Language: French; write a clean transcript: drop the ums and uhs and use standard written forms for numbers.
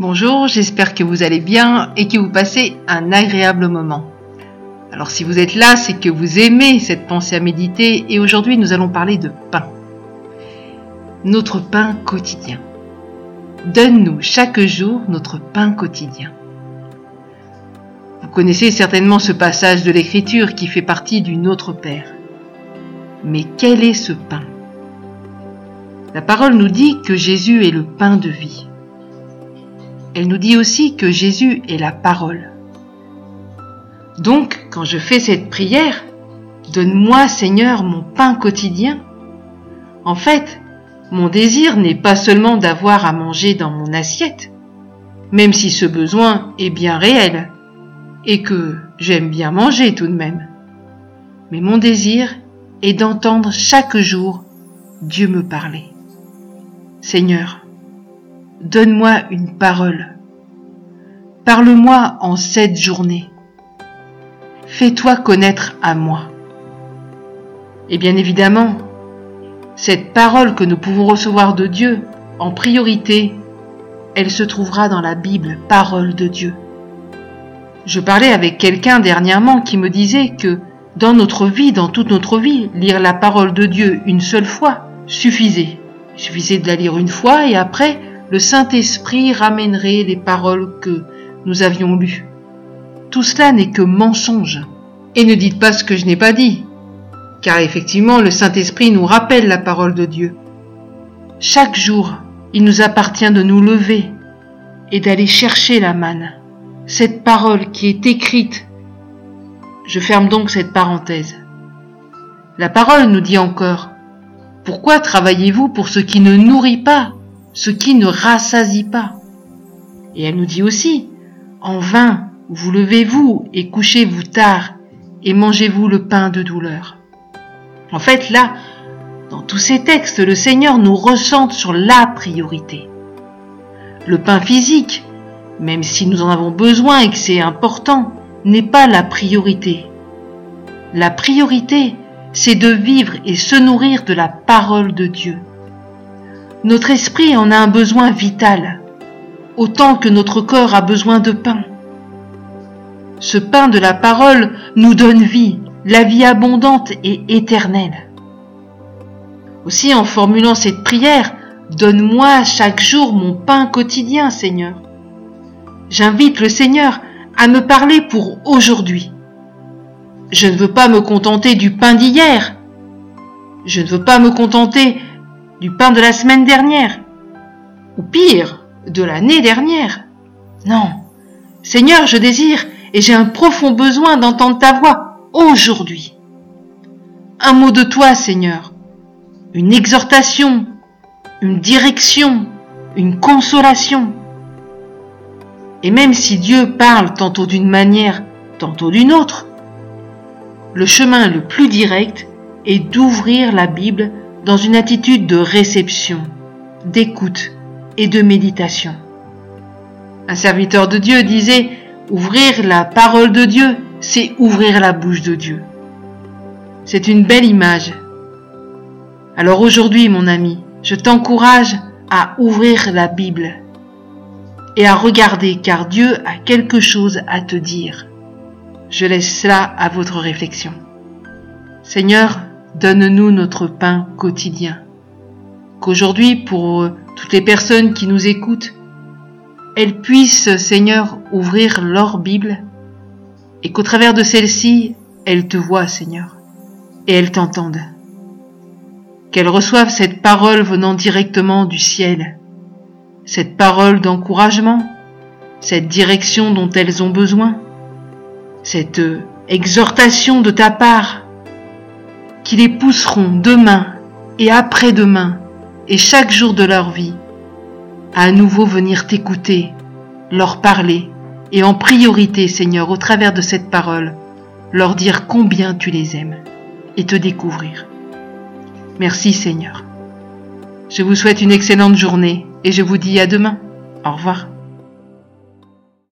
Bonjour, j'espère que vous allez bien et que vous passez un agréable moment. Alors si vous êtes là, c'est que vous aimez cette pensée à méditer et aujourd'hui nous allons parler de pain. Notre pain quotidien. Donne-nous chaque jour notre pain quotidien. Vous connaissez certainement ce passage de l'Écriture qui fait partie du Notre Père. Mais quel est ce pain ? La parole nous dit que Jésus est le pain de vie. Elle nous dit aussi que Jésus est la parole. Donc, quand je fais cette prière, « Donne-moi, Seigneur, mon pain quotidien », en fait, mon désir n'est pas seulement d'avoir à manger dans mon assiette, même si ce besoin est bien réel et que j'aime bien manger tout de même. Mais mon désir est d'entendre chaque jour Dieu me parler. Seigneur, donne-moi une parole. Parle-moi en cette journée. Fais-toi connaître à moi. Et bien évidemment, cette parole que nous pouvons recevoir de Dieu, en priorité, elle se trouvera dans la Bible, parole de Dieu. Je parlais avec quelqu'un dernièrement qui me disait que dans notre vie, dans toute notre vie, lire la parole de Dieu une seule fois suffisait. Il suffisait de la lire une fois et après, le Saint-Esprit ramènerait les paroles que nous avions lues. Tout cela n'est que mensonge. Et ne dites pas ce que je n'ai pas dit. Car effectivement, le Saint-Esprit nous rappelle la parole de Dieu. Chaque jour, il nous appartient de nous lever et d'aller chercher la manne, cette parole qui est écrite. Je ferme donc cette parenthèse. La parole nous dit encore « Pourquoi travaillez-vous pour ce qui ne nourrit pas, ce qui ne rassasie pas ?» Et elle nous dit aussi « En vain, vous levez-vous et couchez-vous tard et mangez-vous le pain de douleur. » En fait, là, dans tous ces textes, le Seigneur nous recentre sur la priorité. Le pain physique, même si nous en avons besoin et que c'est important, n'est pas la priorité. La priorité, c'est de vivre et se nourrir de la parole de Dieu. Notre esprit en a un besoin vital, autant que notre corps a besoin de pain. Ce pain de la parole nous donne vie, la vie abondante et éternelle. Aussi, en formulant cette prière, « Donne-moi chaque jour mon pain quotidien, Seigneur », j'invite le Seigneur à me parler pour aujourd'hui. Je ne veux pas me contenter du pain d'hier. Je ne veux pas me contenter du pain de la semaine dernière. Ou pire, de l'année dernière. Non. Seigneur, je désire et j'ai un profond besoin d'entendre ta voix. Aujourd'hui, un mot de toi, Seigneur, une exhortation, une direction, une consolation. Et même si Dieu parle tantôt d'une manière, tantôt d'une autre, le chemin le plus direct est d'ouvrir la Bible dans une attitude de réception, d'écoute et de méditation. Un serviteur de Dieu disait « Ouvrir la parole de Dieu » c'est ouvrir la bouche de Dieu. C'est une belle image. Alors aujourd'hui, mon ami, je t'encourage à ouvrir la Bible et à regarder, car Dieu a quelque chose à te dire. Je laisse cela à votre réflexion. Seigneur, donne-nous notre pain quotidien. Qu'aujourd'hui, pour toutes les personnes qui nous écoutent, elles puissent, Seigneur, ouvrir leur Bible et qu'au travers de celle-ci, elles te voient, Seigneur, et elles t'entendent. Qu'elles reçoivent cette parole venant directement du ciel, cette parole d'encouragement, cette direction dont elles ont besoin, cette exhortation de ta part, qui les pousseront demain et après-demain et chaque jour de leur vie à nouveau venir t'écouter, leur parler, et en priorité, Seigneur, au travers de cette parole, leur dire combien tu les aimes et te découvrir. Merci, Seigneur. Je vous souhaite une excellente journée et je vous dis à demain. Au revoir.